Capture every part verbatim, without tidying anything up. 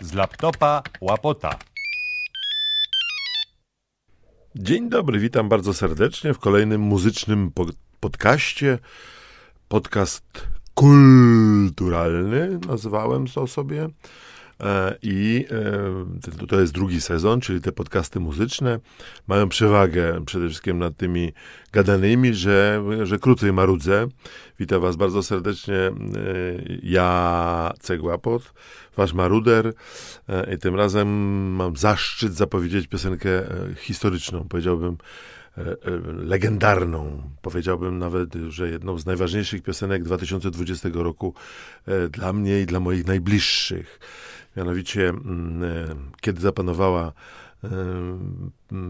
Z laptopa Łapota. Dzień dobry, witam bardzo serdecznie w kolejnym muzycznym po podcaście. Podcast kulturalny, nazwałem to sobie. I to jest drugi sezon, czyli te podcasty muzyczne mają przewagę przede wszystkim nad tymi gadanymi, że, że krócej marudzę. Witam was bardzo serdecznie, ja, Ceglapot, wasz maruder. I tym razem mam zaszczyt zapowiedzieć piosenkę historyczną, powiedziałbym legendarną. Powiedziałbym nawet, że jedną z najważniejszych piosenek dwa tysiące dwudziestego roku dla mnie i dla moich najbliższych. Mianowicie, kiedy zapanowała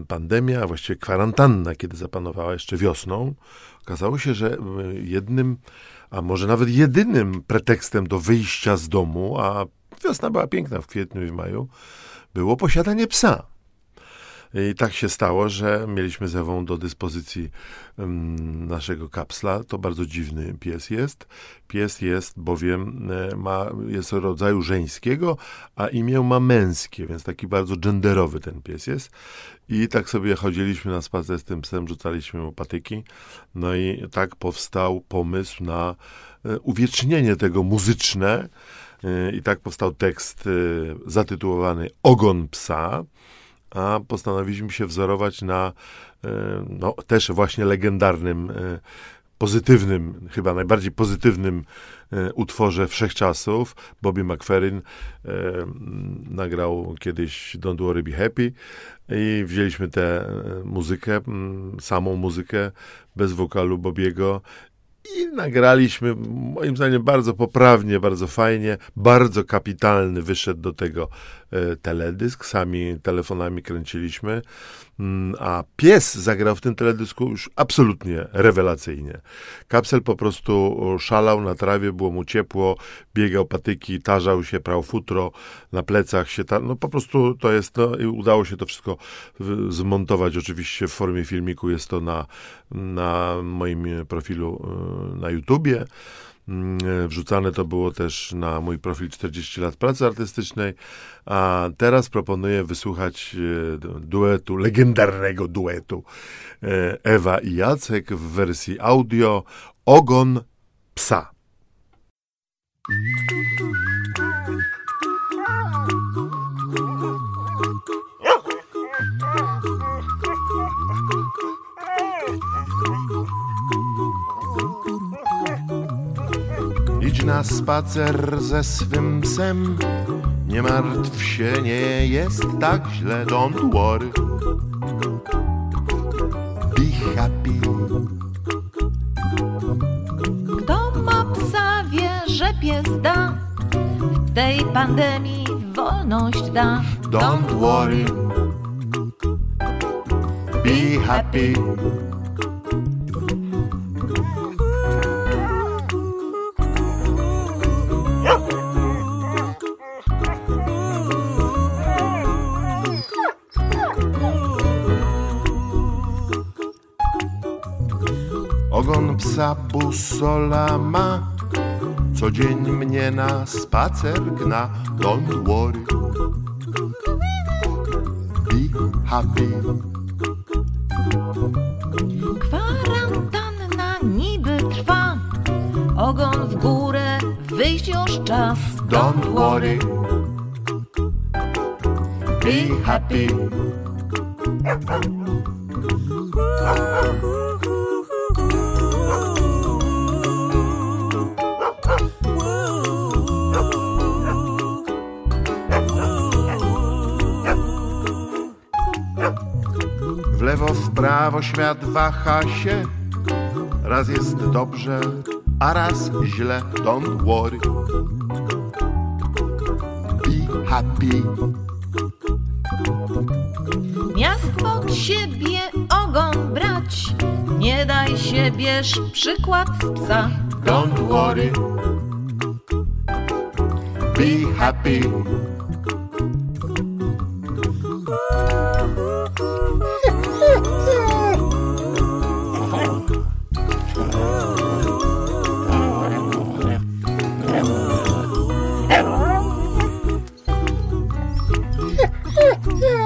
pandemia, a właściwie kwarantanna, kiedy zapanowała jeszcze wiosną, okazało się, że jednym, a może nawet jedynym pretekstem do wyjścia z domu, a wiosna była piękna w kwietniu i w maju, było posiadanie psa. I tak się stało, że mieliśmy z Ewą do dyspozycji um, naszego kapsla. To bardzo dziwny pies jest. Pies jest bowiem, ma, jest rodzaju żeńskiego, a imię ma męskie, więc taki bardzo genderowy ten pies jest. I tak sobie chodziliśmy na spacer z tym psem, rzucaliśmy mu patyki. No i tak powstał pomysł na uwiecznienie tego muzyczne. I tak powstał tekst zatytułowany Ogon psa. A postanowiliśmy się wzorować na no, też właśnie legendarnym, pozytywnym, chyba najbardziej pozytywnym utworze wszechczasów. Bobby McFerrin nagrał kiedyś Don't Worry Be Happy i wzięliśmy tę muzykę, samą muzykę bez wokalu Bobiego i nagraliśmy, moim zdaniem, bardzo poprawnie, bardzo fajnie, bardzo kapitalny wyszedł do tego e, teledysk. Sami telefonami kręciliśmy, mm, a pies zagrał w tym teledysku już absolutnie rewelacyjnie. Kapsel po prostu szalał na trawie, było mu ciepło, biegał patyki, tarzał się, prał futro, na plecach się tar... No po prostu to jest, no i udało się to wszystko w, zmontować. Oczywiście w formie filmiku jest to na, na moim profilu na YouTubie. Wrzucane to było też na mój profil czterdzieści lat pracy artystycznej. A teraz proponuję wysłuchać duetu, legendarnego duetu Ewa i Jacek w wersji audio Ogon psa. Idź na spacer ze swym psem, nie martw się, nie jest tak źle. Don't worry, be happy. Kto ma psa, wie, że pies da, w tej pandemii wolność da. Don't worry, be happy. Ogon psa busola ma, co dzień mnie na spacer gna. Don't worry, be happy. Kwarantanna niby trwa, ogon w górę, wyjść już czas. Don't worry, be happy. W lewo, w prawo świat waha się, raz jest dobrze, a raz źle. Don't worry, be happy. Miast pod siebie ogon brać, nie daj się, bierz przykład z psa. Don't worry, be happy. Dziękuję.